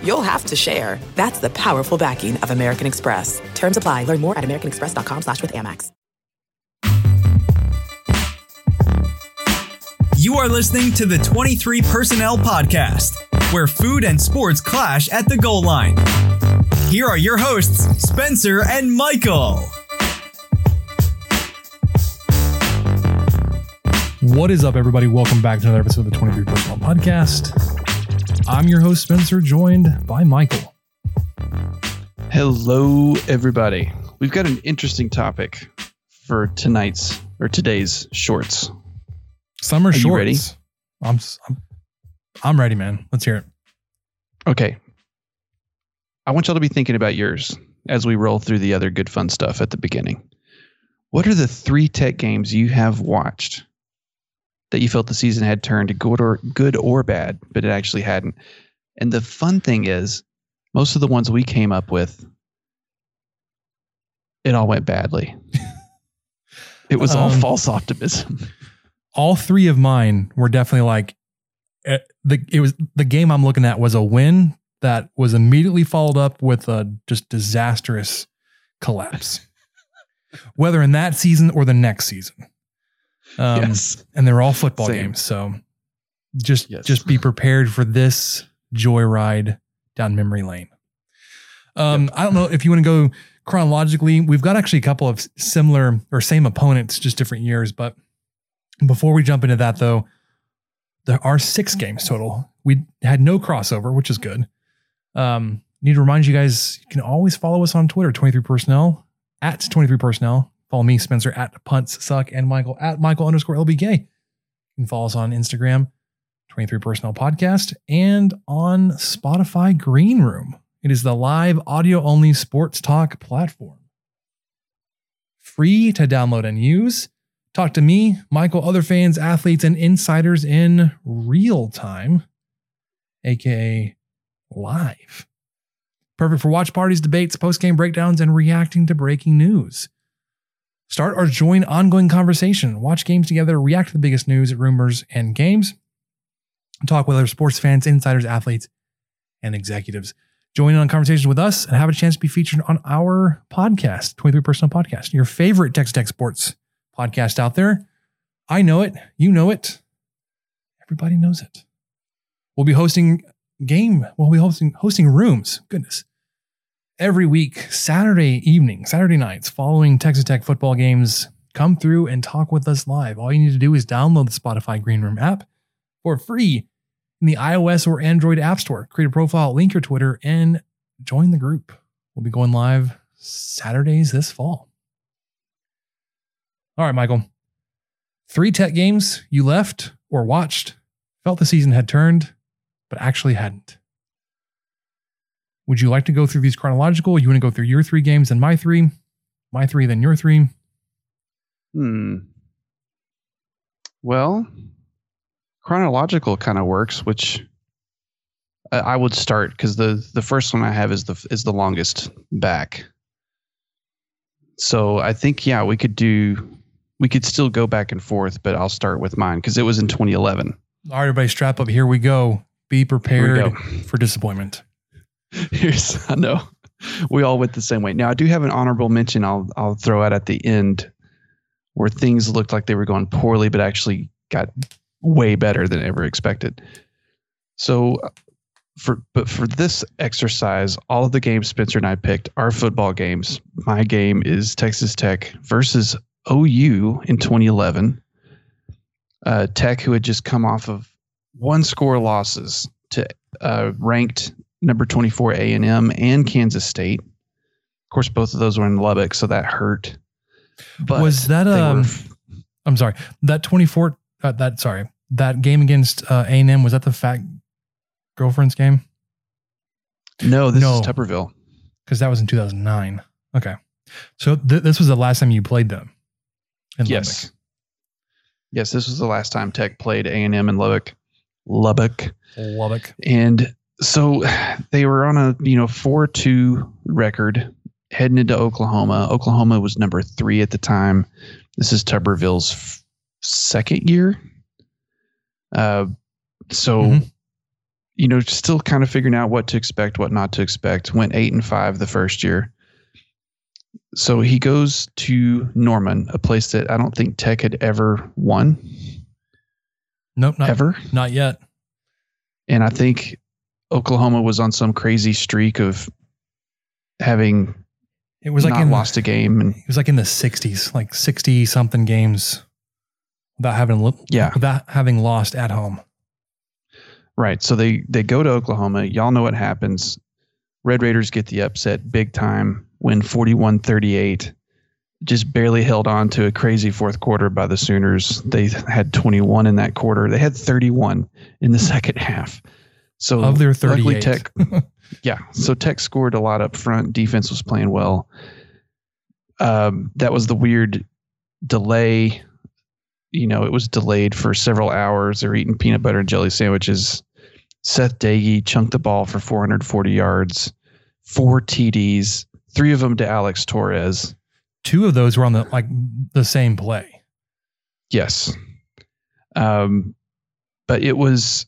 you'll have to share. That's the powerful backing of American Express. Terms apply. Learn more at americanexpress.com/withAmex. You are listening to the 23 Personnel Podcast, where food and sports clash at the goal line. Here are your hosts, Spencer and Michael. What is up, everybody? Welcome back to another episode of the 23 Personnel Podcast. I'm your host, Spencer, joined by Michael. Hello, everybody. We've got an interesting topic for today's shorts. Summer shorts. You ready? I'm ready, man. Let's hear it. Okay. I want y'all to be thinking about yours as we roll through the other good fun stuff at the beginning. What are the three Tech games you have watched that you felt the season had turned to good or bad, but it actually hadn't? And the fun thing is, most of the ones we came up with, it all went badly. It was all false optimism. All three of mine were definitely like, the game I'm looking at was a win that was immediately followed up with a just disastrous collapse, whether in that season or the next season. Yes. And they're all football games. So just be prepared for this joyride down memory lane. I don't know if you want to go chronologically. We've got actually a couple of similar or same opponents, just different years. But before we jump into that, though, there are 6 games total. We had no crossover, which is good. Need to remind you guys, you can always follow us on Twitter, 23 Personnel, at 23 Personnel. Follow me, Spencer, at Punts Suck, and Michael at Michael_LBK. You can follow us on Instagram, 23 Personnel Podcast, and on Spotify Green Room. It is the live audio-only sports talk platform. Free to download and use. Talk to me, Michael, other fans, athletes, and insiders in real time, aka live. Perfect for watch parties, debates, post-game breakdowns, and reacting to breaking news. Start or join ongoing conversation. Watch games together. React to the biggest news, rumors, and games. Talk with other sports fans, insiders, athletes, and executives. Join in on conversations with us and have a chance to be featured on our podcast, 23 Personnel Podcast, your favorite Texas Tech sports podcast out there. I know it. You know it. Everybody knows it. We'll be hosting hosting rooms. Goodness. Every week, Saturday nights, following Texas Tech football games, come through and talk with us live. All you need to do is download the Spotify Green Room app for free in the iOS or Android App Store. Create a profile, link your Twitter, and join the group. We'll be going live Saturdays this fall. All right, Michael. 3 Tech games you left or watched, felt the season had turned, but actually hadn't. Would you like to go through these chronological? You want to go through your 3 games and my three, then your 3? Well, chronological kind of works, which I would start because the first one I have is the longest back. So I think, yeah, we could still go back and forth, but I'll start with mine because it was in 2011. All right, everybody, strap up. Here we go. Be prepared for disappointment. I know we all went the same way. Now I do have an honorable mention I'll throw out at the end where things looked like they were going poorly, but actually got way better than ever expected. So for this exercise, all of the games Spencer and I picked are football games. My game is Texas Tech versus OU in 2011. Tech, who had just come off of 1-score losses to ranked number 24 A&M and Kansas State. Of course, both of those were in Lubbock, so that hurt. But was that I'm sorry. That 24 that game against A&M, was that the fat girlfriend's game? No, this is Tuberville. Cuz that was in 2009. Okay. So this was the last time you played them? Yes. Lubbock. Yes, this was the last time Tech played A&M in Lubbock. And so they were on a 4-2 record heading into Oklahoma. Oklahoma was number 3 at the time. This is Tuberville's second year. Still kind of figuring out what to expect, what not to expect. Went 8-5 the first year. So he goes to Norman, a place that I don't think Tech had ever won. Nope, not yet. And I think Oklahoma was on some crazy streak of having lost a game, and it was like in the 60s, like 60 something games without having lost at home. Right. So they go to Oklahoma. Y'all know what happens. Red Raiders get the upset big time, win 41-38. Just barely held on to a crazy fourth quarter by the Sooners. They had 21 in that quarter. They had 31 in the second half. So of their 38. Tech, so Tech scored a lot up front. Defense was playing well. That was the weird delay. It was delayed for several hours. They're eating peanut butter and jelly sandwiches. Seth Doege chunked the ball for 440 yards, 4 TDs, 3 of them to Alex Torres. 2 of those were on the same play. Yes. But it was,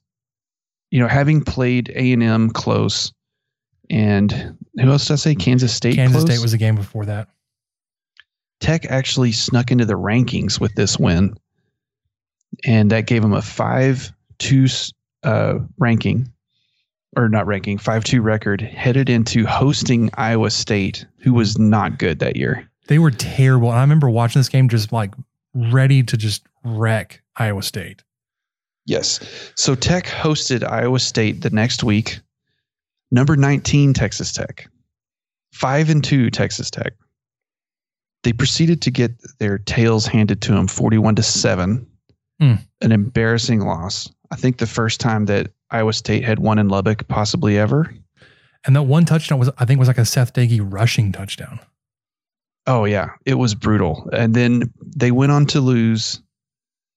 having played A&M close, and who else did I say? Kansas State close? Kansas State was the game before that. Tech actually snuck into the rankings with this win, and that gave them a 5-2 ranking, or not ranking, 5-2 record, headed into hosting Iowa State, who was not good that year. They were terrible. And I remember watching this game just ready to just wreck Iowa State. Yes. So Tech hosted Iowa State the next week. Number 19, Texas Tech. 5-2, Texas Tech. They proceeded to get their tails handed to them 41-7. An embarrassing loss. I think the first time that Iowa State had won in Lubbock, possibly ever. And that one touchdown was like a Seth Doege rushing touchdown. Oh, yeah. It was brutal. And then they went on to lose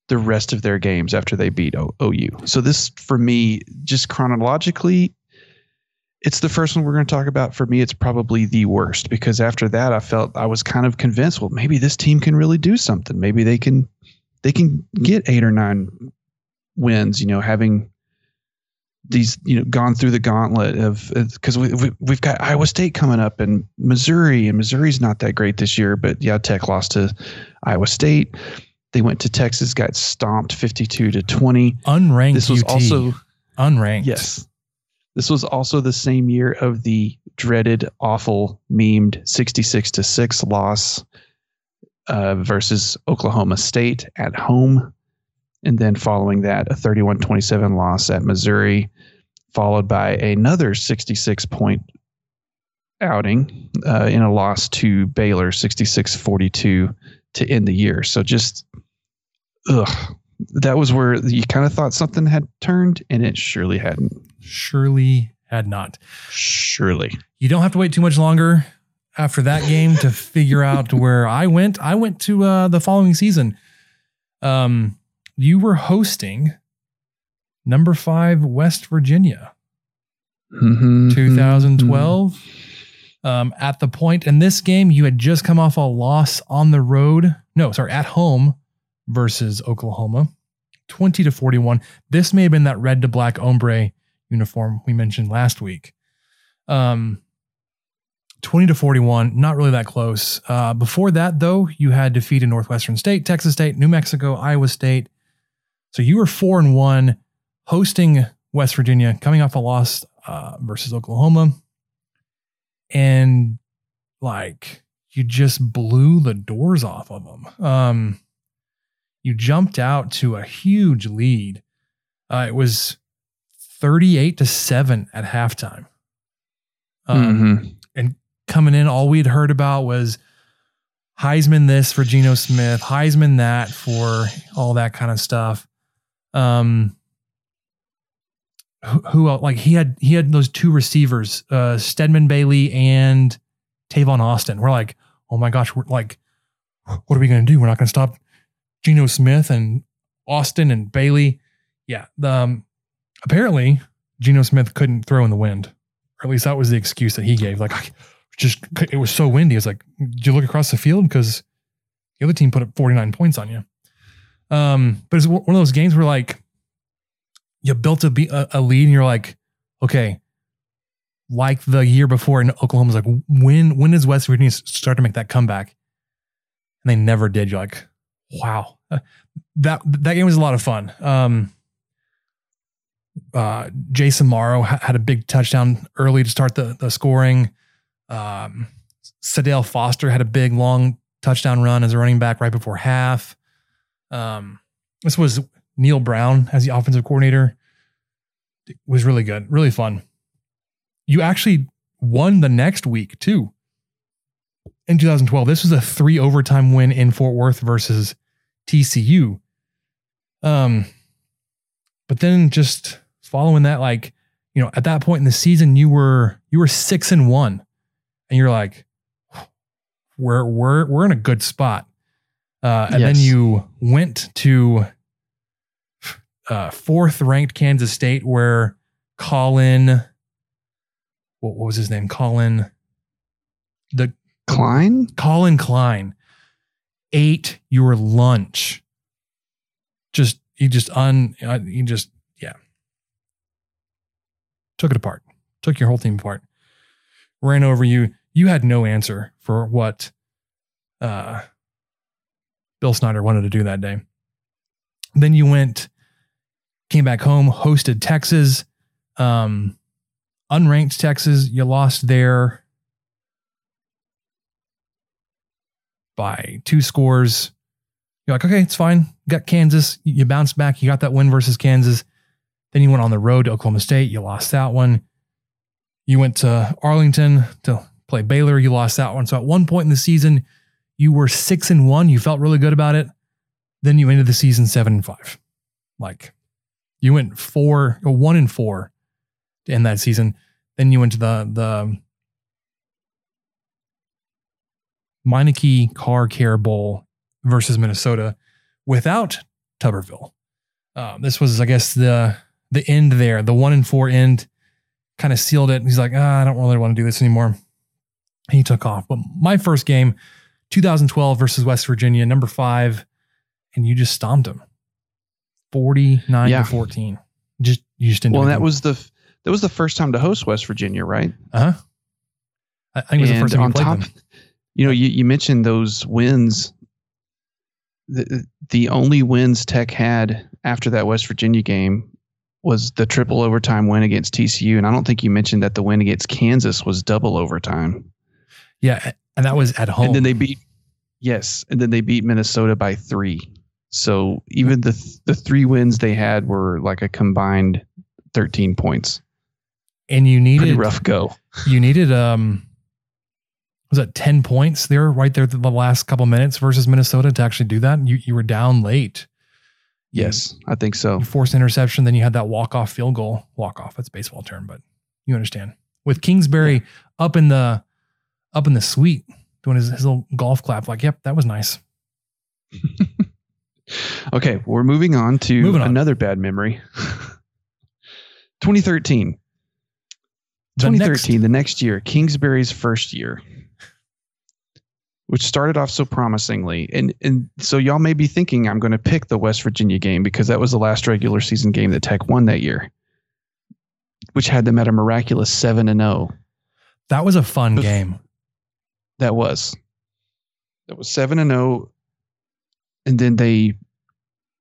the rest of their games after they beat OU. So this, for me, just chronologically, it's the first one we're going to talk about. For me, it's probably the worst, because after that, I felt I was kind of convinced, well, maybe this team can really do something. Maybe they can get 8 or 9 wins, having these, gone through the gauntlet of, because we've got Iowa State coming up and Missouri, and Missouri's not that great this year, but yeah, Tech lost to Iowa State. They went to Texas, got stomped 52-20. Unranked. This was also unranked. Yes. This was also the same year of the dreaded, awful, memed 66-6 loss versus Oklahoma State at home. And then following that, a 31-27 loss at Missouri, followed by another 66-point outing in a loss to Baylor, 66-42, to end the year. So just, that was where you kind of thought something had turned, and it surely hadn't. Surely had not. Surely. You don't have to wait too much longer after that game to figure out where I went. I went to the following season. You were hosting number 5 West Virginia, 2012. At the point in this game, you had just come off a loss on the road. No, sorry, at home versus Oklahoma, 20-41. This may have been that red to black ombre uniform we mentioned last week. 20-41, not really that close. Before that, though, you had defeated Northwestern State, Texas State, New Mexico, Iowa State. So you were 4-1, hosting West Virginia, coming off a loss versus Oklahoma, and you just blew the doors off of them. You jumped out to a huge lead. It was 38-7 at halftime. And coming in, all we'd heard about was Heisman this for Geno Smith, Heisman that for all that kind of stuff. Who else? He had those 2 receivers, Stedman Bailey and Tavon Austin. We're like, oh my gosh, we're like, what are we going to do? We're not going to stop Geno Smith and Austin and Bailey. Yeah. Apparently Geno Smith couldn't throw in the wind, or at least that was the excuse that he gave. Like, it was so windy. It's like, did you look across the field? Because the other team put up 49 points on you. But it's one of those games where, like, you built a lead and you're like, okay, like the year before in Oklahoma's like, when does West Virginia start to make that comeback? And they never did. You're like, wow, that game was a lot of fun. Jason Morrow had a big touchdown early to start the scoring. Sadale Foster had a big long touchdown run as a running back right before half. This was Neil Brown as the offensive coordinator. It was really good, really fun. You actually won the next week too. In 2012, this was a 3-overtime win in Fort Worth versus TCU. But then just following that, like, you know, at that point in the season, you were 6-1, and you're like, we're in a good spot. And yes. Then you went to 4th-ranked Kansas State, where what was his name? Colin Klein ate your lunch. He took it apart, took your whole team apart, ran over you. You had no answer for what Bill Snyder wanted to do that day. Then you came back home, hosted Texas, unranked Texas. You lost there by 2 scores. You're like, okay, it's fine. You got Kansas. You bounced back. You got that win versus Kansas. Then you went on the road to Oklahoma State. You lost that one. You went to Arlington to play Baylor. You lost that one. So at one point in the season, you were 6-1. You felt really good about it. Then you ended the season 7-5. Like, you went 1-4 to end that season. Then you went to the Meineke Car Care Bowl versus Minnesota without Tuberville. This was, I guess, the end there. The 1-4 end kind of sealed it. He's like, I don't really want to do this anymore. And he took off. But my first game, 2012 versus West Virginia, number 5, and you just stomped him, 49 to 14. You just didn't. Well, that was the first time to host West Virginia, right? Uh-huh. I think it was the first time you played them. You know, you mentioned those wins. The only wins Tech had after that West Virginia game was the triple overtime win against TCU. And I don't think you mentioned that the win against Kansas was double overtime. Yeah. And that was at home. And then they beat Minnesota by 3. So even the 3 wins they had were like a combined 13 points. And you needed pretty rough go. You needed, was that 10 points there, right there, the last couple minutes versus Minnesota to actually do that? You were down late. Yes, I think so. You forced interception, then you had that walk-off field goal. Walk-off, that's a baseball term, but you understand. With Kingsbury up in the suite doing his little golf clap, like, yep, that was nice. Okay, we're moving on. Another bad memory. 2013. The next year, Kingsbury's first year, which started off so promisingly. And so y'all may be thinking I'm going to pick the West Virginia game because that was the last regular season game that Tech won that year, which had them at a miraculous 7-0. That was a fun game. That was 7-0. And then they,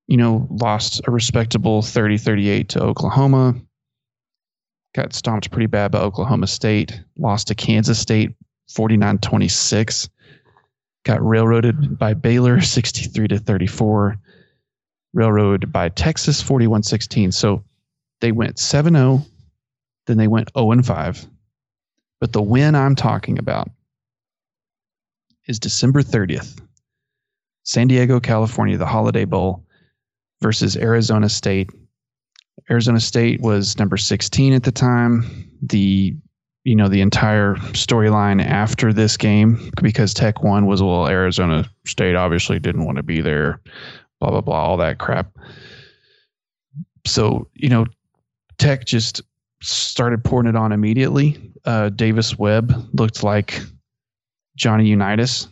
you know, lost a respectable 30-38 to Oklahoma. Got stomped pretty bad by Oklahoma State. Lost to Kansas State, 49-26. Got railroaded by Baylor, 63-34. Railroaded by Texas, 41-16. So they went 7-0. Then they went 0-5. But the win I'm talking about is December 30th. San Diego, California, the Holiday Bowl versus Arizona State. Arizona State was number 16 at the time. The you know, the entire storyline after this game, because Tech won, was, well, Arizona State obviously didn't want to be there, blah, blah, blah, all that crap. So, you know, Tech just started pouring it on immediately. Davis Webb looked like Johnny Unitas,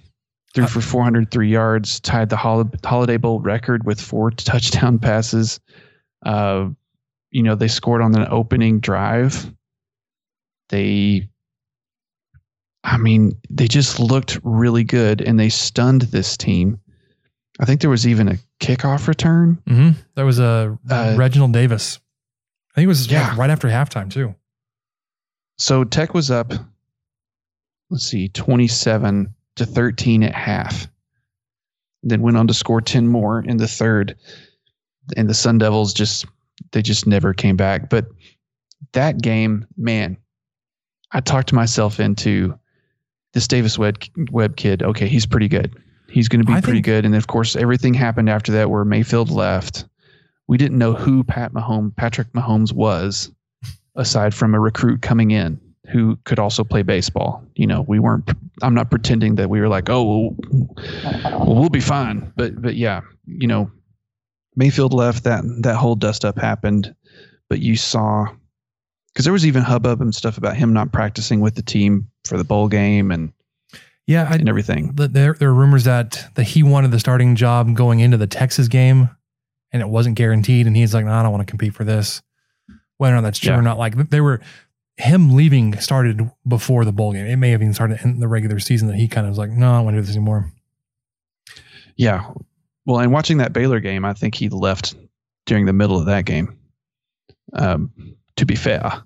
threw for 403 yards, tied the Holiday Bowl record with 4 touchdown passes. You know, they scored on the opening drive. They just looked really good, and they stunned this team. I think there was even a kickoff return. Mm-hmm. There was a Reginald Davis. I think it was right after halftime too. So Tech was up, 27-13 at half. Then went on to score 10 more in the third. And the Sun Devils just never came back. But that game, man, I talked myself into this Davis Webb kid. Okay, he's pretty good. He's going to be pretty good. And then, of course, everything happened after that where Mayfield left. We didn't know who Patrick Mahomes was, aside from a recruit coming in who could also play baseball. You know, I'm not pretending that we were like, oh, well, we'll be fine. But yeah, you know, Mayfield left, that whole dust up happened, but you saw, cause there was even hubbub and stuff about him not practicing with the team for the bowl game and everything. There are rumors that he wanted the starting job going into the Texas game and it wasn't guaranteed. And he's like, no, I don't want to compete for this. Whether or not that's true or not, like him leaving started before the bowl game. It may have even started in the regular season that he kind of was like, no, I don't want to do this anymore. Yeah. Well, and watching that Baylor game, I think he left during the middle of that game, to be fair.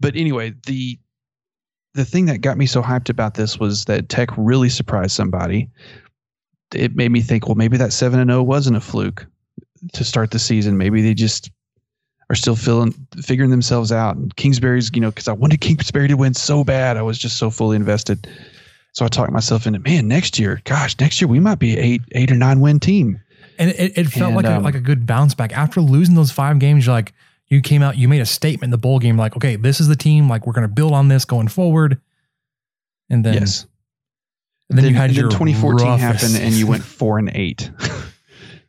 But anyway, the thing that got me so hyped about this was that Tech really surprised somebody. It made me think, well, maybe that 7-0 wasn't a fluke to start the season. Maybe they just are still figuring themselves out. And Kingsbury's, you know, because I wanted Kingsbury to win so bad. I was just so fully invested. So I talked myself into, man, next year we might be an 8 or 9 win team. And it felt like a good bounce back after losing those 5 games. You're like, you came out, you made a statement in the bowl game, like, okay, this is the team. Like, we're going to build on this going forward. And then, yes. And then you had your 2014 happened, and you went 4-8.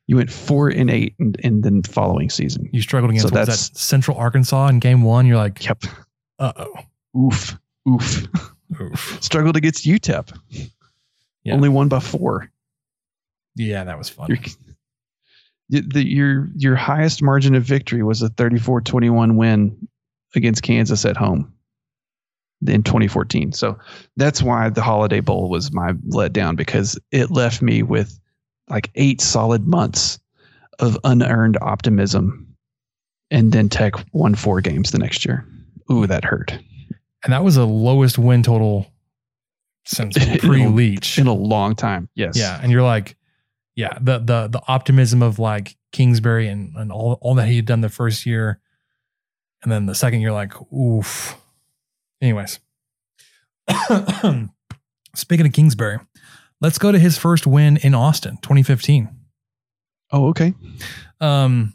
You went 4-8 in the following season. You struggled against Central Arkansas in game 1. You're like, yep. Uh-oh. Oof. Struggled against UTEP. Yeah. Only won by 4. Yeah, that was fun. Your highest margin of victory was a 34-21 win against Kansas at home in 2014. So that's why the Holiday Bowl was my letdown, because it left me with like 8 solid months of unearned optimism. And then Tech won 4 games the next year. Ooh, that hurt. And that was the lowest win total since pre-Leach. In a long time, yes. Yeah, and you're like, yeah, the optimism of like Kingsbury and all that he had done the first year. And then the second year, like, oof. Anyways. Speaking of Kingsbury, let's go to his first win in Austin, 2015. Oh, okay. I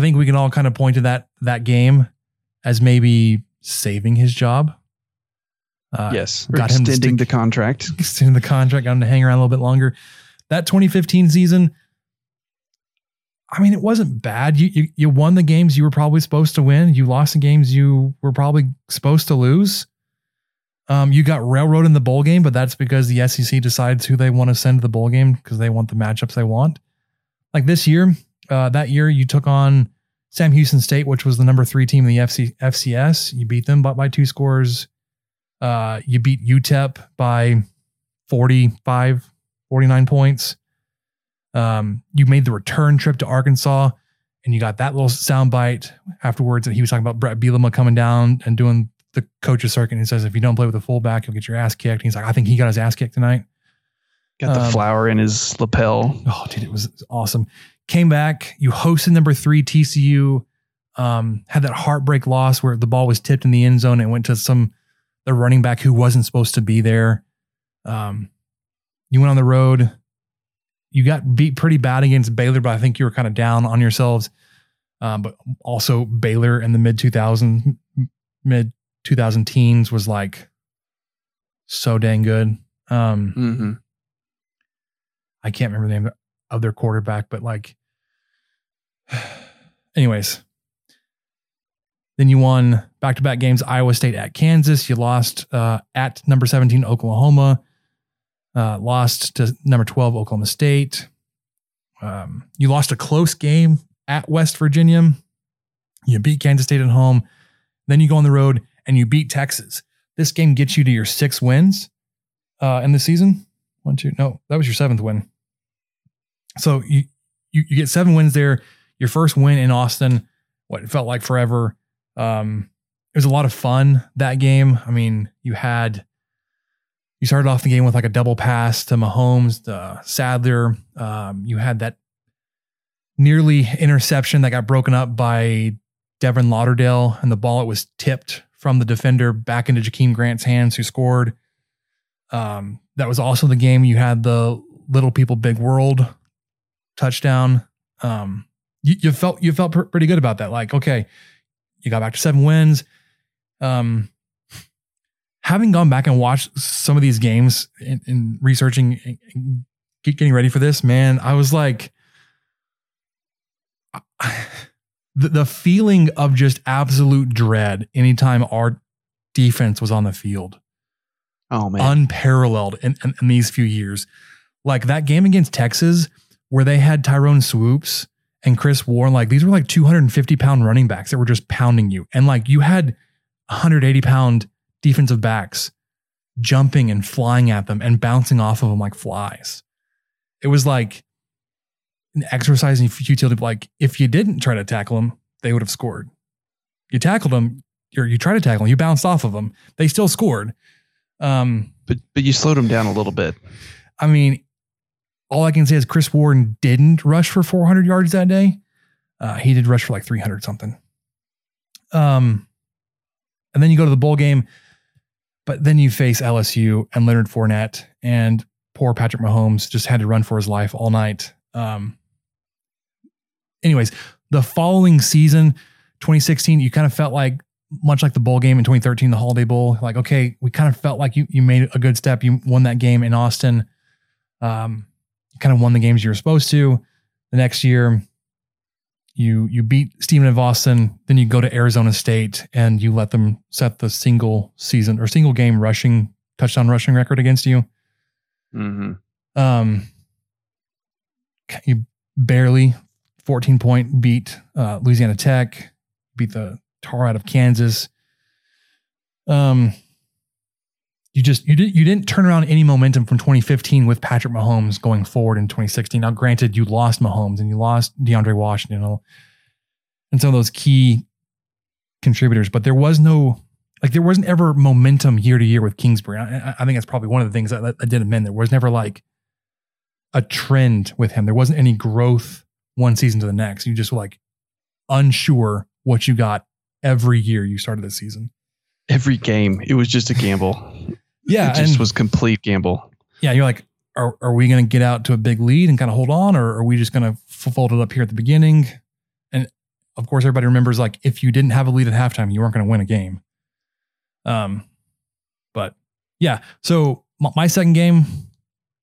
think we can all kind of point to that game as maybe saving his job. Yes. Got him extending the contract. Extending the contract, got him to hang around a little bit longer. That 2015 season, I mean, it wasn't bad. You won the games you were probably supposed to win. You lost the games you were probably supposed to lose. You got railroaded in the bowl game, but that's because the SEC decides who they want to send to the bowl game because they want the matchups they want. Like this year, that year you took on Sam Houston State, which was the number 3 team in the FCS. You beat them by 2 scores. You beat UTEP by 49 points. You made the return trip to Arkansas, and you got that little soundbite afterwards that he was talking about Brett Bielema coming down and doing the coach's circuit. And he says, if you don't play with a fullback, you'll get your ass kicked. And he's like, I think he got his ass kicked tonight. Got the flower in his lapel. Oh, dude, it was awesome. Came back, you hosted number 3 TCU, had that heartbreak loss where the ball was tipped in the end zone and went to the running back who wasn't supposed to be there. You went on the road, you got beat pretty bad against Baylor, but I think you were kind of down on yourselves. But also Baylor in the mid 2010s was like so dang good. I can't remember the name of their quarterback, but like, anyways, then you won back-to-back games, Iowa State at Kansas. You lost at number 17, Oklahoma. Lost to number 12, Oklahoma State. You lost a close game at West Virginia. You beat Kansas State at home. Then you go on the road and you beat Texas. This game gets you to your 6 wins in the season. That was your 7th win. So you get 7 wins there. Your first win in Austin, what it felt like forever. It was a lot of fun, that game. I mean, you started off the game with like a double pass to Mahomes, to Sadler. You had that nearly interception that got broken up by Devin Lauderdale, and the ball, it was tipped from the defender back into Jakeem Grant's hands, who scored. That was also the game you had the Little People Big World touchdown. You felt pretty good about that. Like, okay, you got back to 7 wins. Having gone back and watched some of these games in researching and getting ready for this, man, I was like, the feeling of just absolute dread anytime our defense was on the field. Oh, man. Unparalleled in these few years. Like that game against Texas where they had Tyrone Swoops and Chris Warren, like these were like 250-pound running backs that were just pounding you. And like you had 180-pound defensive backs jumping and flying at them and bouncing off of them like flies. It was like an exercise in futility. Like if you didn't try to tackle them, they would have scored. You tackled them, you try to tackle them, you bounced off of them, they still scored. But you slowed them down a little bit. I mean, all I can say is Chris Warren didn't rush for 400 yards that day. He did rush for like 300 something. And then you go to the bowl game, but then you face LSU and Leonard Fournette, and poor Patrick Mahomes just had to run for his life all night. Anyways, the following season, 2016, you kind of felt like, much like the bowl game in 2013, the Holiday Bowl, like, okay, we kind of felt like you made a good step. You won that game in Austin. You kind of won the games you were supposed to. The next year, you beat Stephen of Austin. Then you go to Arizona State and you let them set the single game touchdown rushing record against you. Mm-hmm. You barely 14-point beat Louisiana Tech, beat the tar out of Kansas. You didn't turn around any momentum from 2015 with Patrick Mahomes going forward in 2016. Now, granted, you lost Mahomes and you lost DeAndre Washington and some of those key contributors, but there wasn't ever momentum year to year with Kingsbury. I think that's probably one of the things that I did amend. There was never like a trend with him. There wasn't any growth one season to the next. You just were like unsure what you got. Every year you started the season. Every game. It was just a gamble. Yeah. It just was complete gamble. Yeah. You're like, are we going to get out to a big lead and kind of hold on, or are we just going to fold it up here at the beginning? And of course, everybody remembers, like, if you didn't have a lead at halftime, you weren't going to win a game. But yeah. So my second game,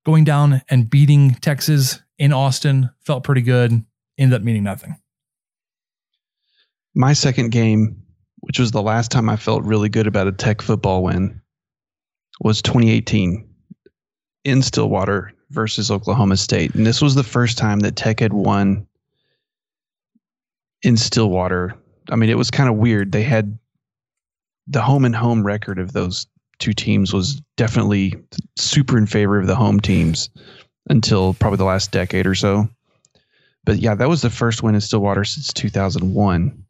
going down and beating Texas in Austin, felt pretty good. Ended up meaning nothing. My second game, which was the last time I felt really good about a Tech football win, was 2018 in Stillwater versus Oklahoma State. And this was the first time that Tech had won in Stillwater. I mean, it was kind of weird. They had the home and home record of those two teams was definitely super in favor of the home teams until probably the last decade or so. But yeah, that was the first win in Stillwater since 2001.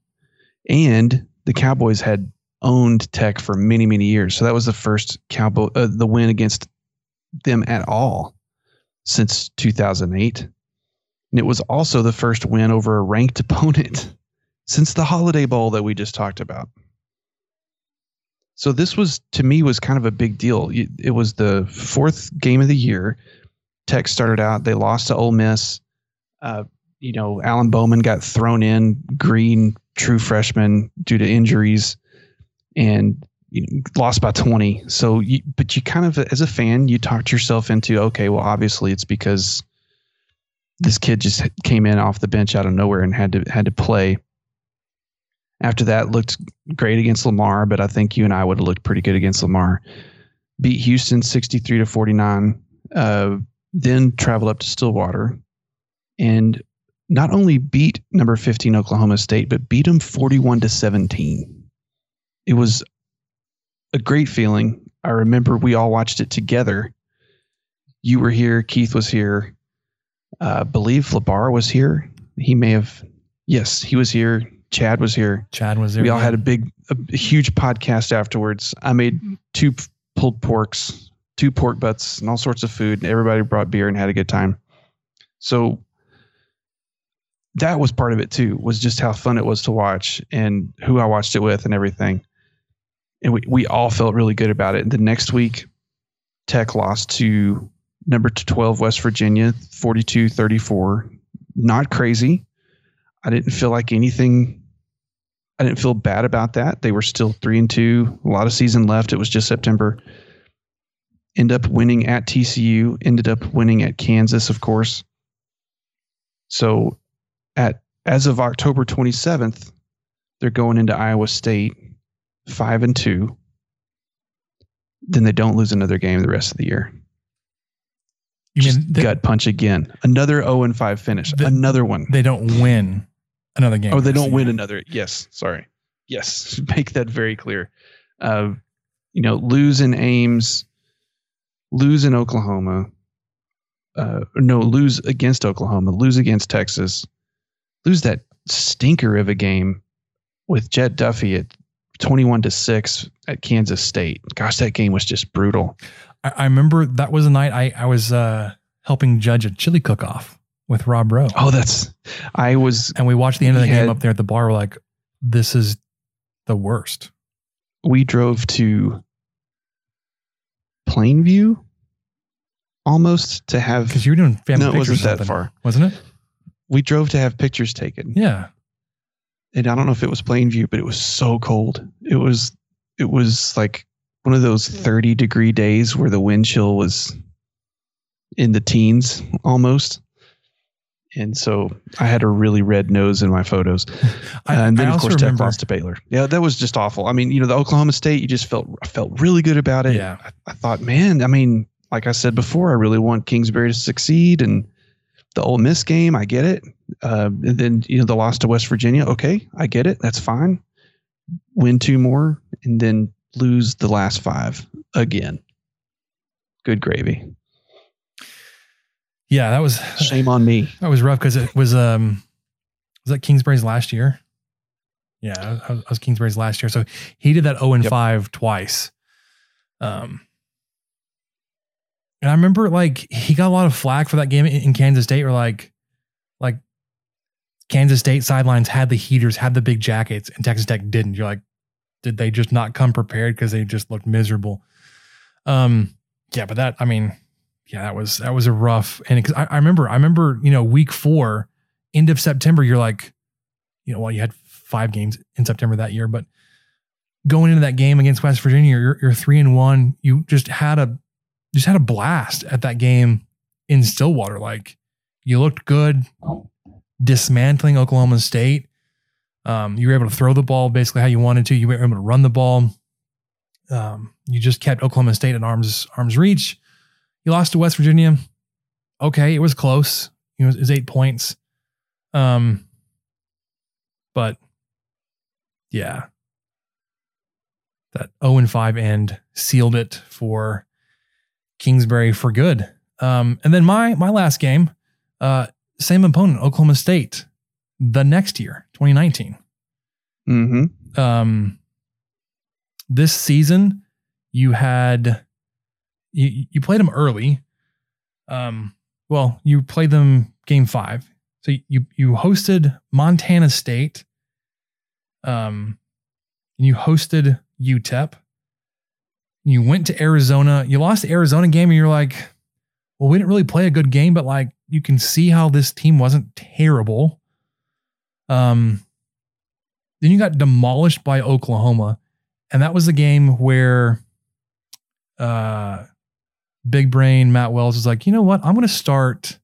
And the Cowboys had owned Tech for many, many years. So that was the first the win against them at all since 2008. And it was also the first win over a ranked opponent since the Holiday Bowl that we just talked about. So this was, to me, was kind of a big deal. It was the 4th game of the year. Tech started out, they lost to Ole Miss. Alan Bowman got thrown in, Green, true freshman, due to injuries, and you know, lost by 20. So, but you kind of, as a fan, you talked yourself into, okay, well, obviously it's because this kid just came in off the bench out of nowhere and had to play. After that, looked great against Lamar, but I think you and I would have looked pretty good against Lamar. Beat Houston 63-49, then traveled up to Stillwater and not only beat number 15 Oklahoma State, but beat them 41-17. It was a great feeling. I remember we all watched it together. You were here. Keith was here. I believe Labar was here. He may have. Yes, he was here. Chad was here. We all had a huge podcast afterwards. I made two pulled porks, two pork butts, and all sorts of food. And everybody brought beer and had a good time. So that was part of it too, was just how fun it was to watch and who I watched it with and everything. And we all felt really good about it. And the next week, Tech lost to number 12 West Virginia, 42-34. Not crazy. I didn't feel like anything. I didn't feel bad about that. They were still 3-2. A lot of season left. It was just September. End up winning at TCU. Ended up winning at Kansas, of course. So, as of October 27th, they're going into Iowa State 5-2. Then they don't lose another game the rest of the year. Gut punch again. Another 0-5 finish. Another one. They don't win another game. Oh, they don't win another. Yes. Sorry. Yes. Make that very clear. Lose in Ames, lose in Oklahoma. Lose against Oklahoma, lose against Texas, lose that stinker of a game with Jet Duffy at 21-6 at Kansas State. Gosh, that game was just brutal. I remember that was the night I was helping judge a chili cook-off with Rob Rowe. Oh, and we watched the end of the game up there at the bar. We're like, this is the worst. We drove to Plainview almost to have, because you were doing family pictures. No, it wasn't that far, wasn't it? We drove to have pictures taken. Yeah. And I don't know if it was Plainview, but it was so cold. It was like one of those 30-degree days where the wind chill was in the teens almost. And so I had a really red nose in my photos. Then, of course, Tech lost to Baylor. Yeah, that was just awful. I mean, the Oklahoma State, I felt really good about it. Yeah. I thought, man, I mean, like I said before, I really want Kingsbury to succeed. And the Ole Miss game, I get it. And then, the loss to West Virginia. Okay, I get it. That's fine. Win two more and then lose the last five again. Good gravy. Yeah, that was shame on me. That was rough because it was that Kingsbury's last year? Yeah, that was Kingsbury's last year. So he did that 0-5 twice. And I remember, like, he got a lot of flack for that game in Kansas State. Or like Kansas State sidelines had the heaters, had the big jackets, and Texas Tech didn't. You're like, did they just not come prepared because they just looked miserable? Yeah, but that, I mean, yeah, that was a rough. And because I remember, week 4, end of September, you're like, well, you had 5 games in September that year, but going into that game against West Virginia, you're 3-1. You just had a blast at that game in Stillwater. Like, you looked good, dismantling Oklahoma State. You were able to throw the ball basically how you wanted to. You were able to run the ball. You just kept Oklahoma State at arm's reach. You lost to West Virginia. Okay, it was close. It was 8 points. But yeah, that 0-5 end sealed it for Kingsbury for good. And then my last game, same opponent, Oklahoma State, the next year, 2019. Mm-hmm. This season, you played them early. Well, you played them game 5. So you hosted Montana State. And you hosted UTEP. You went to Arizona. You lost the Arizona game, and you're like, well, we didn't really play a good game, but like, you can see how this team wasn't terrible. Then you got demolished by Oklahoma, And that was the game where big brain Matt Wells was like, you know what? I'm going to start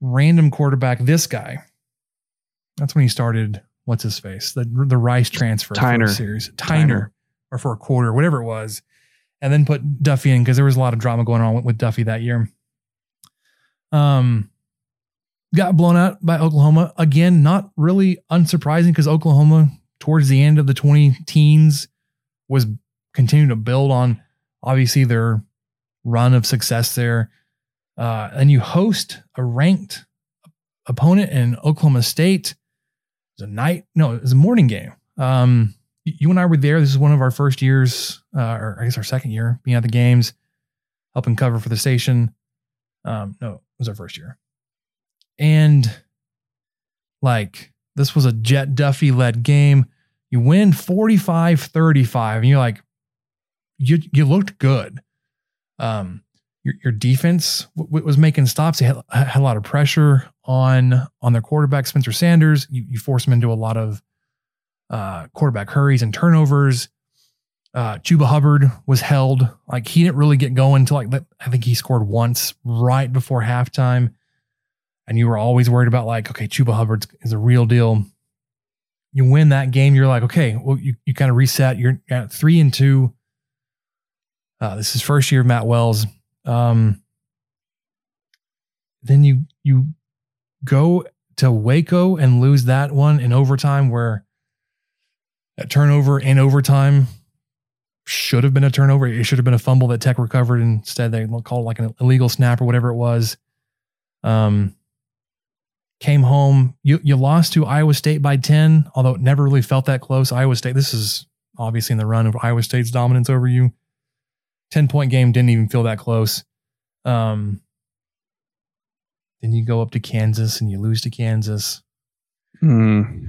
random quarterback this guy. That's when he started, what's his face? The Rice transfer for the series. Tyner. Or for a quarter, whatever it was. And then put Duffy in because there was a lot of drama going on with Duffy that year. Got blown out by Oklahoma. Again, not really unsurprising because Oklahoma towards the end of the 2010s was continuing to build on obviously their run of success there. And you host a ranked opponent in Oklahoma State. It was a night. No, it was a morning game. You and I were there. This is one of our first years, or I guess our second year being at the games, helping cover for the station. No, it was our first year. And like, this was a Jet Duffy led game. You win 45-35 and you're like, you looked good. Your defense was making stops. They had a lot of pressure on their quarterback, Spencer Sanders. You forced him into a lot of quarterback hurries and turnovers. Chuba Hubbard was held. Like, he didn't really get going until I think he scored once right before halftime. And you were always worried about like, okay, Chuba Hubbard is a real deal. You win that game. You're like, okay, well, you kind of reset. You're at 3-2. This is first year of Matt Wells. Then you go to Waco and lose that one in overtime where that turnover in overtime should have been a turnover. It should have been a fumble that Tech recovered. Instead, they called it like an illegal snap or whatever it was. Came home. You lost to Iowa State by 10, although it never really felt that close. Iowa State, this is obviously in the run of Iowa State's dominance over you. 10-point game didn't even feel that close. Then you go up to Kansas and you lose to Kansas.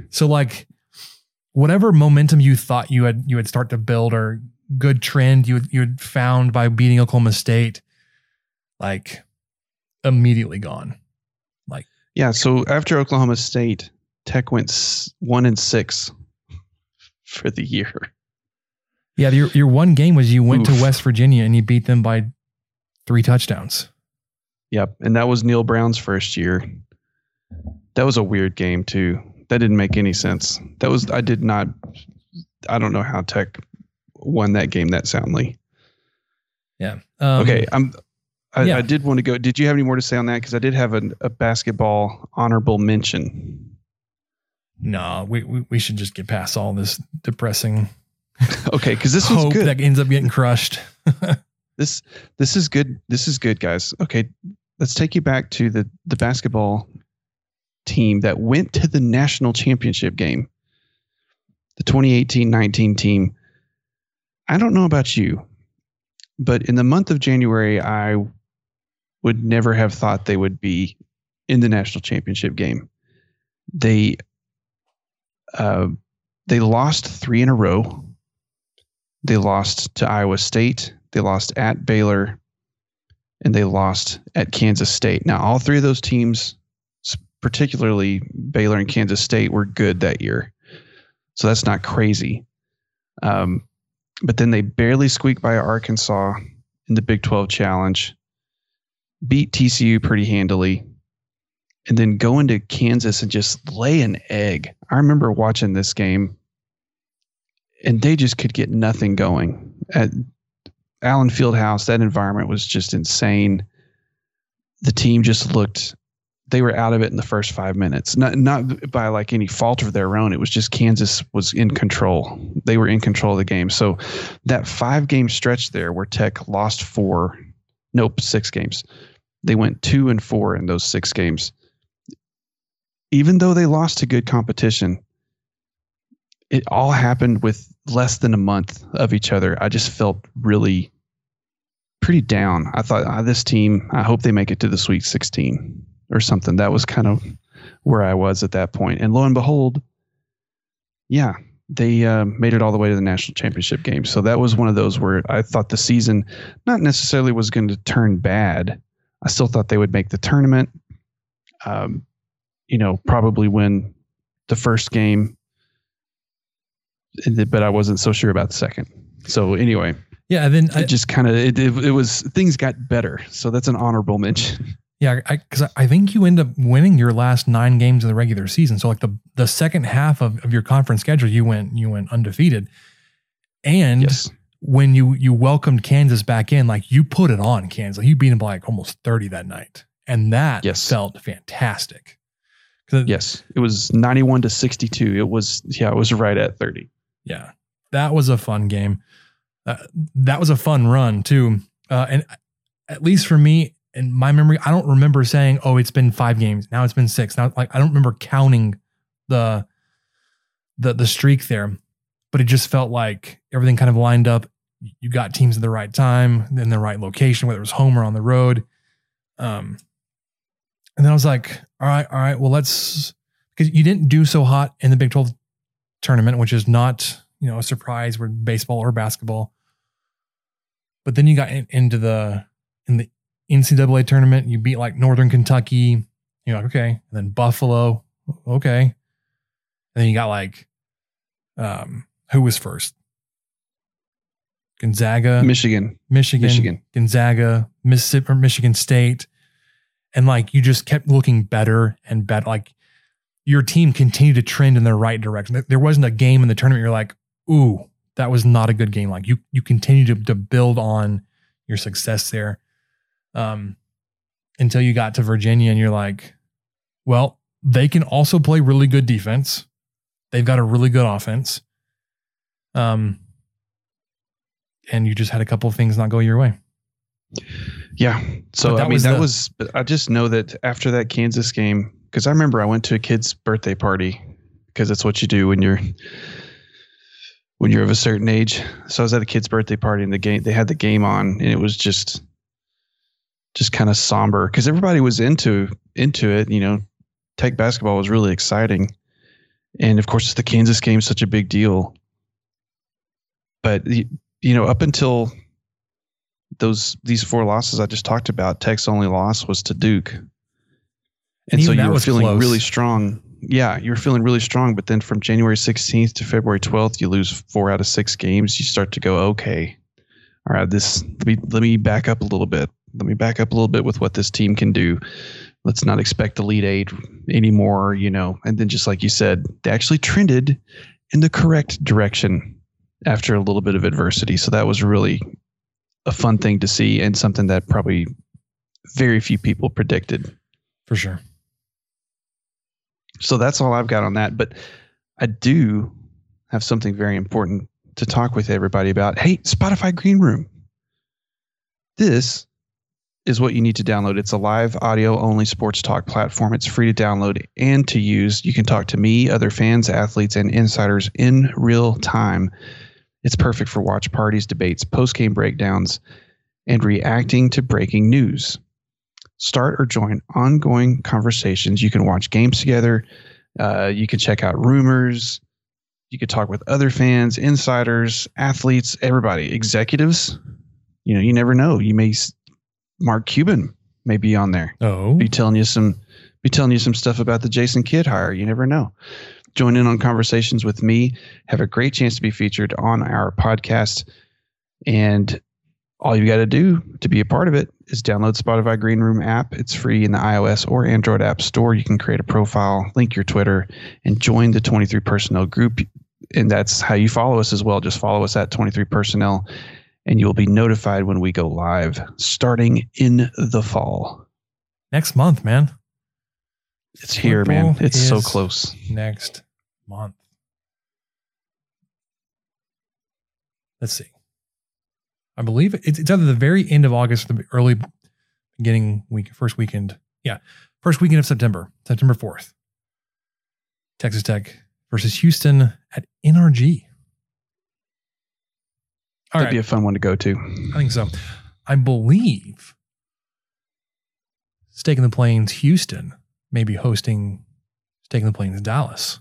So like, whatever momentum you thought you had start to build or good trend you had found by beating Oklahoma State, like immediately gone. Like, yeah. So after Oklahoma State, Tech went 1-6 for the year. Yeah. Your one game was you went to West Virginia and you beat them by 3 touchdowns. Yep. And that was Neil Brown's first year. That was a weird game too. That didn't make any sense. That was, I don't know how Tech won that game that soundly. Yeah. Okay. I did want to go. Did you have any more to say on that? Because I did have a basketball honorable mention. No, we should just get past all this depressing. Okay. Because this hope good. That ends up getting crushed. This is good. This is good, guys. Okay. Let's take you back to the basketball team that went to the national championship game, the 2018-19 team. I don't know about you, but in the month of January, I would never have thought they would be in the national championship game. They lost 3 in a row. They lost to Iowa State. They lost at Baylor, and they lost at Kansas State. Now, all 3 of those teams, particularly Baylor and Kansas State, were good that year. So that's not crazy. But then they barely squeaked by Arkansas in the Big 12 Challenge, beat TCU pretty handily, and then go into Kansas and just lay an egg. I remember watching this game, and they just could get nothing going. At Allen Fieldhouse, that environment was just insane. The team just looked... They were out of it in the first 5 minutes, not by like any fault of their own. It was just Kansas was in control. They were in control of the game. So that 5-game stretch there where Tech lost 6 games. They went 2-4 in those 6 games. Even though they lost to good competition, it all happened with less than a month of each other. I just felt really pretty down. I thought, this team, I hope they make it to the Sweet 16. Or something. That was kind of where I was at that point. And lo and behold, yeah, they made it all the way to the national championship game. So that was one of those where I thought the season not necessarily was going to turn bad. I still thought they would make the tournament, probably win the first game, but I wasn't so sure about the second. So anyway, yeah, then it just kind of, it was, things got better. So that's an honorable mention. Yeah. Cause I think you end up winning your last 9 games of the regular season. So like the second half of your conference schedule, you went undefeated. And yes. When you welcomed Kansas back in, like you put it on Kansas, like you beat them by like almost 30 that night. And that felt fantastic. Yes. It was 91-62. It was right at 30. Yeah. That was a fun game. That was a fun run too. And at least for me in my memory, I don't remember saying, oh, it's been 5 games. Now it's been 6. Now, like, I don't remember counting the streak there, but it just felt like everything kind of lined up. You got teams at the right time, in the right location, whether it was home or on the road. And then I was like, all right, well, because you didn't do so hot in the Big 12 tournament, which is not, a surprise with baseball or basketball. But then you got into the NCAA tournament, you beat like Northern Kentucky. You're like, okay. And then Buffalo. Okay. And then you got like, who was first? Gonzaga, Michigan, Gonzaga, Mississippi, or Michigan State. And like, you just kept looking better and better. Like your team continued to trend in the right direction. There wasn't a game in the tournament you're like, ooh, that was not a good game. Like you continue to build on your success there. Until you got to Virginia and you're like, well, they can also play really good defense. They've got a really good offense. And you just had a couple of things not go your way. Yeah. So, I just know that after that Kansas game, because I remember I went to a kid's birthday party because that's what you do when you're of a certain age. So I was at a kid's birthday party and they had the game on, and it was just kind of somber because everybody was into it. Tech basketball was really exciting. And of course the Kansas game is such a big deal, but up until these 4 losses I just talked about, Tech's only loss was to Duke. And so you were feeling close. Really strong. Yeah. You were feeling really strong, but then from January 16th to February 12th, you lose 4 out of 6 games. You start to go, okay, all right, let me back up a little bit. Let me back up a little bit with what this team can do. Let's not expect Elite 8 anymore, And then just like you said, they actually trended in the correct direction after a little bit of adversity. So that was really a fun thing to see and something that probably very few people predicted. For sure. So that's all I've got on that. But I do have something very important to talk with everybody about. Hey, Spotify Green Room. This is what you need to download. It's a live audio only sports talk platform. It's free to download and to use. You can talk to me, other fans, athletes, and insiders in real time. It's perfect for watch parties, debates, post-game breakdowns, and reacting to breaking news. Start or join ongoing conversations. You can watch games together. You can check out rumors. You can talk with other fans, insiders, athletes, everybody, executives. You never know. You may... Mark Cuban may be on there. Oh, be telling you some stuff about the Jason Kidd hire. You never know. Join in on conversations with me. Have a great chance to be featured on our podcast. And all you got to do to be a part of it is download Spotify Green Room app. It's free in the iOS or Android app store. You can create a profile, link your Twitter, and join the 23 Personnel group. And that's how you follow us as well. Just follow us at 23 Personnel. And you'll be notified when we go live starting in the fall. Next month, man. It's here, man. It's so close. Next month. Let's see. I believe it's either the very end of August or the early first weekend. Yeah. First weekend of September, September 4th. Texas Tech versus Houston at NRG. That'd be a fun one to go to. I think so. I believe Staking the Plains Houston may be hosting Staking the Plains Dallas.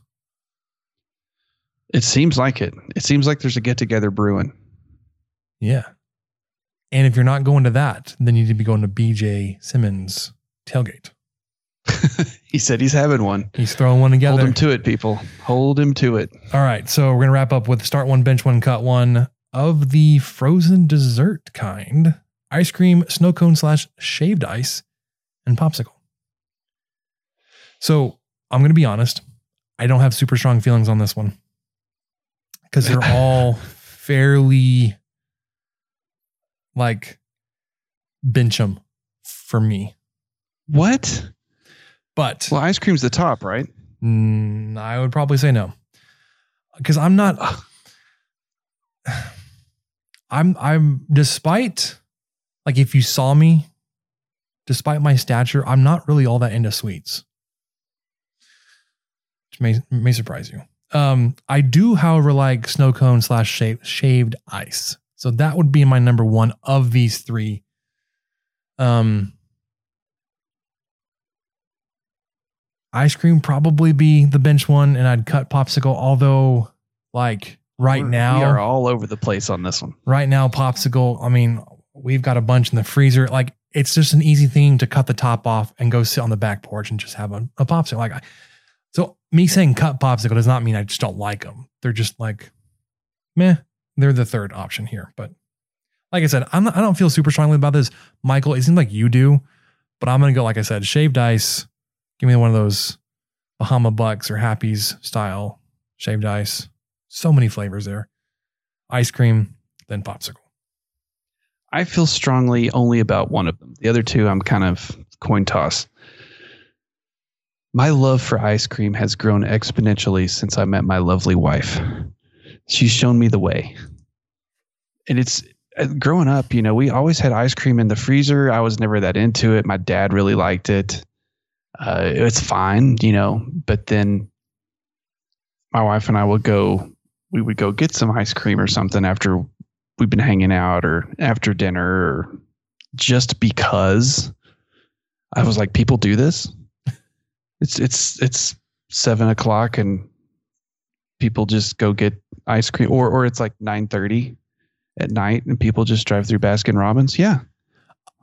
It seems like it. It seems like there's a get-together brewing. Yeah. And if you're not going to that, then you need to be going to BJ Simmons' tailgate He said he's having one. He's throwing one together. Hold him to it, people. Hold him to it. All right. So we're going to wrap up with start one, bench one, cut one of the frozen dessert kind. Ice cream, snow cone / shaved ice, and popsicle. So I'm going to be honest. I don't have super strong feelings on this one because they're all fairly like bench 'em for me. What? But well, ice cream's the top, right? I would probably say no, because I'm not. I'm despite like if you saw me, despite my stature, I'm not really all that into sweets. Which may surprise you. I do, however, like snow cone / shaved ice. So that would be my number one of these three. Ice cream probably be the bench one, and I'd cut popsicle. Although, like right now, we are all over the place on this one. Right now, popsicle. I mean, we've got a bunch in the freezer. Like it's just an easy thing to cut the top off and go sit on the back porch and just have a popsicle. Like, so me saying cut popsicle does not mean I just don't like them. They're just like, meh. They're the third option here. But like I said, I don't feel super strongly about this, Michael. It seems like you do, but I'm gonna go like I said, shaved ice. Give me one of those Bahama Bucks or Happy's style shaved ice. So many flavors there. Ice cream, then popsicle. I feel strongly only about one of them. The other two, I'm kind of coin toss. My love for ice cream has grown exponentially since I met my lovely wife. She's shown me the way. And it's growing up, you know, we always had ice cream in the freezer. I was never that into it. My dad really liked it. It's fine, you know, but then my wife and I would go get some ice cream or something after we've been hanging out or after dinner, or just because I was like, people do this. It's 7:00 and people just go get ice cream, or it's like 9:30 at night and people just drive through Baskin Robbins. Yeah.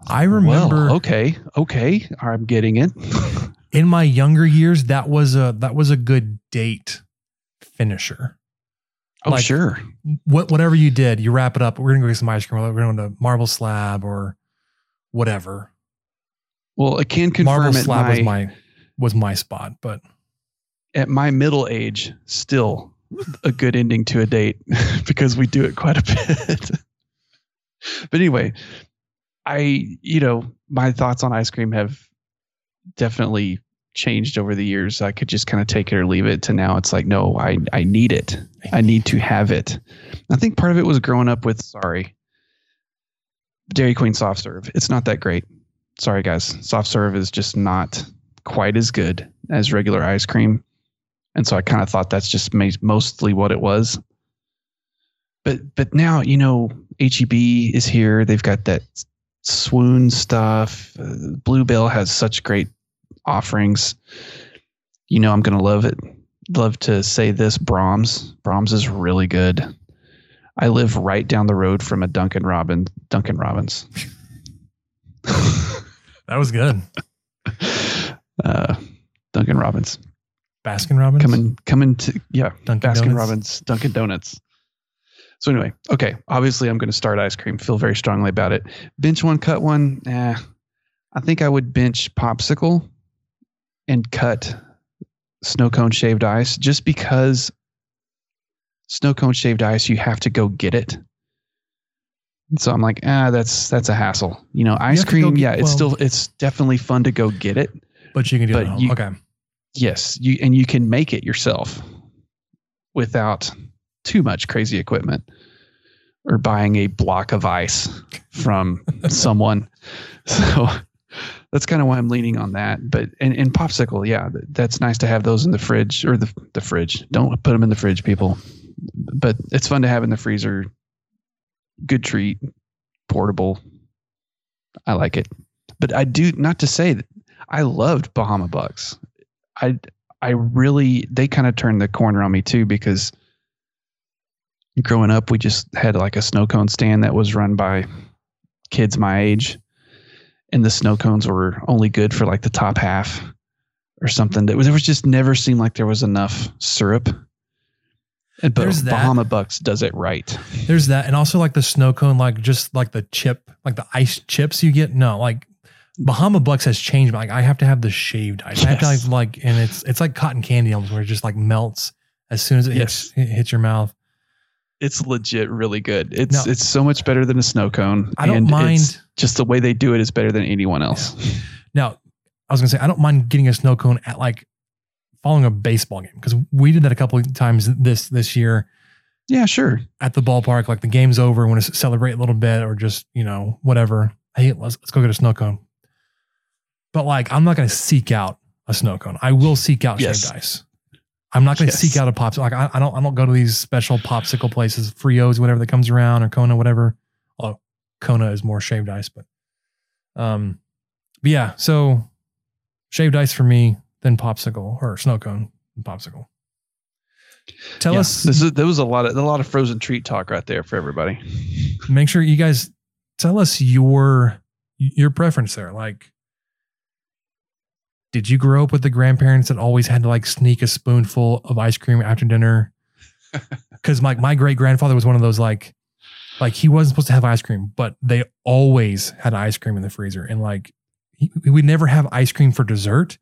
I remember. Well, okay. I'm getting it. In my younger years, that was a good date finisher. Oh, like, sure. Whatever you did, you wrap it up. We're gonna go get some ice cream. We're going to Marble Slab or whatever. Well, I can confirm Marble Slab was my spot, but at my middle age, still a good ending to a date because we do it quite a bit. But anyway. My thoughts on ice cream have definitely changed over the years. I could just kind of take it or leave it to now. It's like, no, I need it. I need to have it. I think part of it was growing up with, Dairy Queen soft serve. It's not that great. Sorry, guys. Soft serve is just not quite as good as regular ice cream. And so I kind of thought that's just mostly what it was. But now, H-E-B is here. They've got that Swoon stuff. Bluebell has such great offerings. I'm going to love it. Love to say this. Brahms is really good. I live right down the road from a Duncan Robbins. That was good. Duncan Robbins. Baskin Robbins? Coming to Dunkin' Baskin Donuts. Robbins, Dunkin' Donuts. So anyway, okay. Obviously, I'm going to start ice cream. Feel very strongly about it. Bench one, cut one. I think I would bench popsicle and cut snow cone shaved ice, just because snow cone shaved ice, you have to go get it. And so I'm like, that's a hassle. Ice cream, it's definitely fun to go get it. But you can do it at home. Okay. Yes, you can make it yourself without too much crazy equipment or buying a block of ice from someone. So that's kind of why I'm leaning on that. But and popsicle. Yeah. That's nice to have those in the fridge or the fridge. Don't put them in the fridge, people, but it's fun to have in the freezer. Good treat, portable. I like it, but I do not to say that I loved Bahama Bucks. They kind of turned the corner on me too, because growing up, we just had like a snow cone stand that was run by kids my age, and the snow cones were only good for like the top half. or something. That there was just never seemed like there was enough syrup. But there's Bahama Bucks does it right. There's that. And also like the snow cone, like just like the chip, like the ice chips you get. No, like Bahama Bucks has changed. Like I have to have the shaved ice. Yes. I have to have like, and it's like cotton candy almost, where it just like melts as soon as it hits your mouth. It's legit really good. It's so much better than a snow cone. I don't mind. It's just the way they do it is better than anyone else. Yeah. Now, I was going to say, I don't mind getting a snow cone at like following a baseball game, because we did that a couple of times this year. Yeah, sure. At the ballpark, like the game's over, want to celebrate a little bit or just, you know, whatever. Hey, let's go get a snow cone. But like, I'm not going to seek out a snow cone. I will seek out shaved ice. I'm not going to seek out a popsicle. Like I don't go to these special popsicle places, Frios, whatever that comes around, or Kona, whatever. Oh, Kona is more shaved ice, but yeah. So shaved ice for me, then popsicle or snow cone, and popsicle. Tell us. There was a lot of frozen treat talk right there for everybody. Make sure you guys tell us your preference there. Like, did you grow up with the grandparents that always had to like sneak a spoonful of ice cream after dinner? Because my great grandfather was one of those like he wasn't supposed to have ice cream, but they always had ice cream in the freezer. And like we'd never have ice cream for dessert,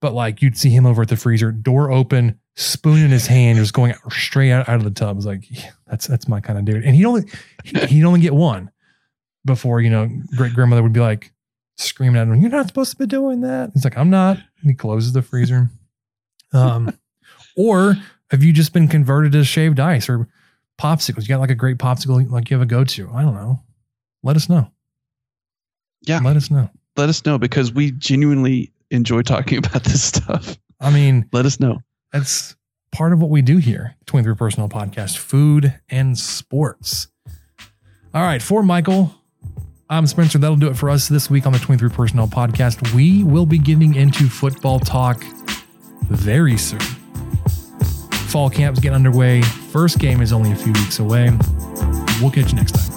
but like you'd see him over at the freezer, door open, spoon in his hand, just going straight out of the tub. It's like, yeah, that's my kind of dude. And he'd only get one before, you know, great grandmother would be like, screaming at him, you're not supposed to be doing that. He's like, I'm not. And he closes the freezer. Or have you just been converted to shaved ice or popsicles? You got like a great popsicle, like you have a go-to. I don't know. Let us know. Yeah. Let us know, because we genuinely enjoy talking about this stuff. I mean, let us know. That's part of what we do here. 23 Personnel Podcast, food and sports. All right. For Michael, I'm Spencer. That'll do it for us this week on the 23 Personnel Podcast. We will be getting into football talk very soon. Fall camps get underway. First game is only a few weeks away. We'll catch you next time.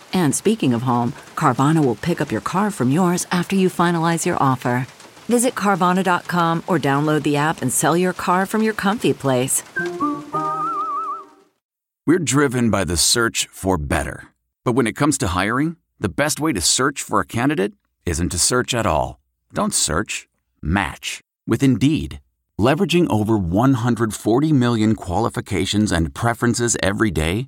And speaking of home, Carvana will pick up your car from yours after you finalize your offer. Visit Carvana.com or download the app and sell your car from your comfy place. We're driven by the search for better. But when it comes to hiring, the best way to search for a candidate isn't to search at all. Don't search. Match. With Indeed. Leveraging over 140 million qualifications and preferences every day,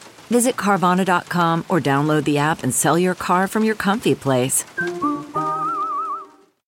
Visit Carvana.com or download the app and sell your car from your comfy place.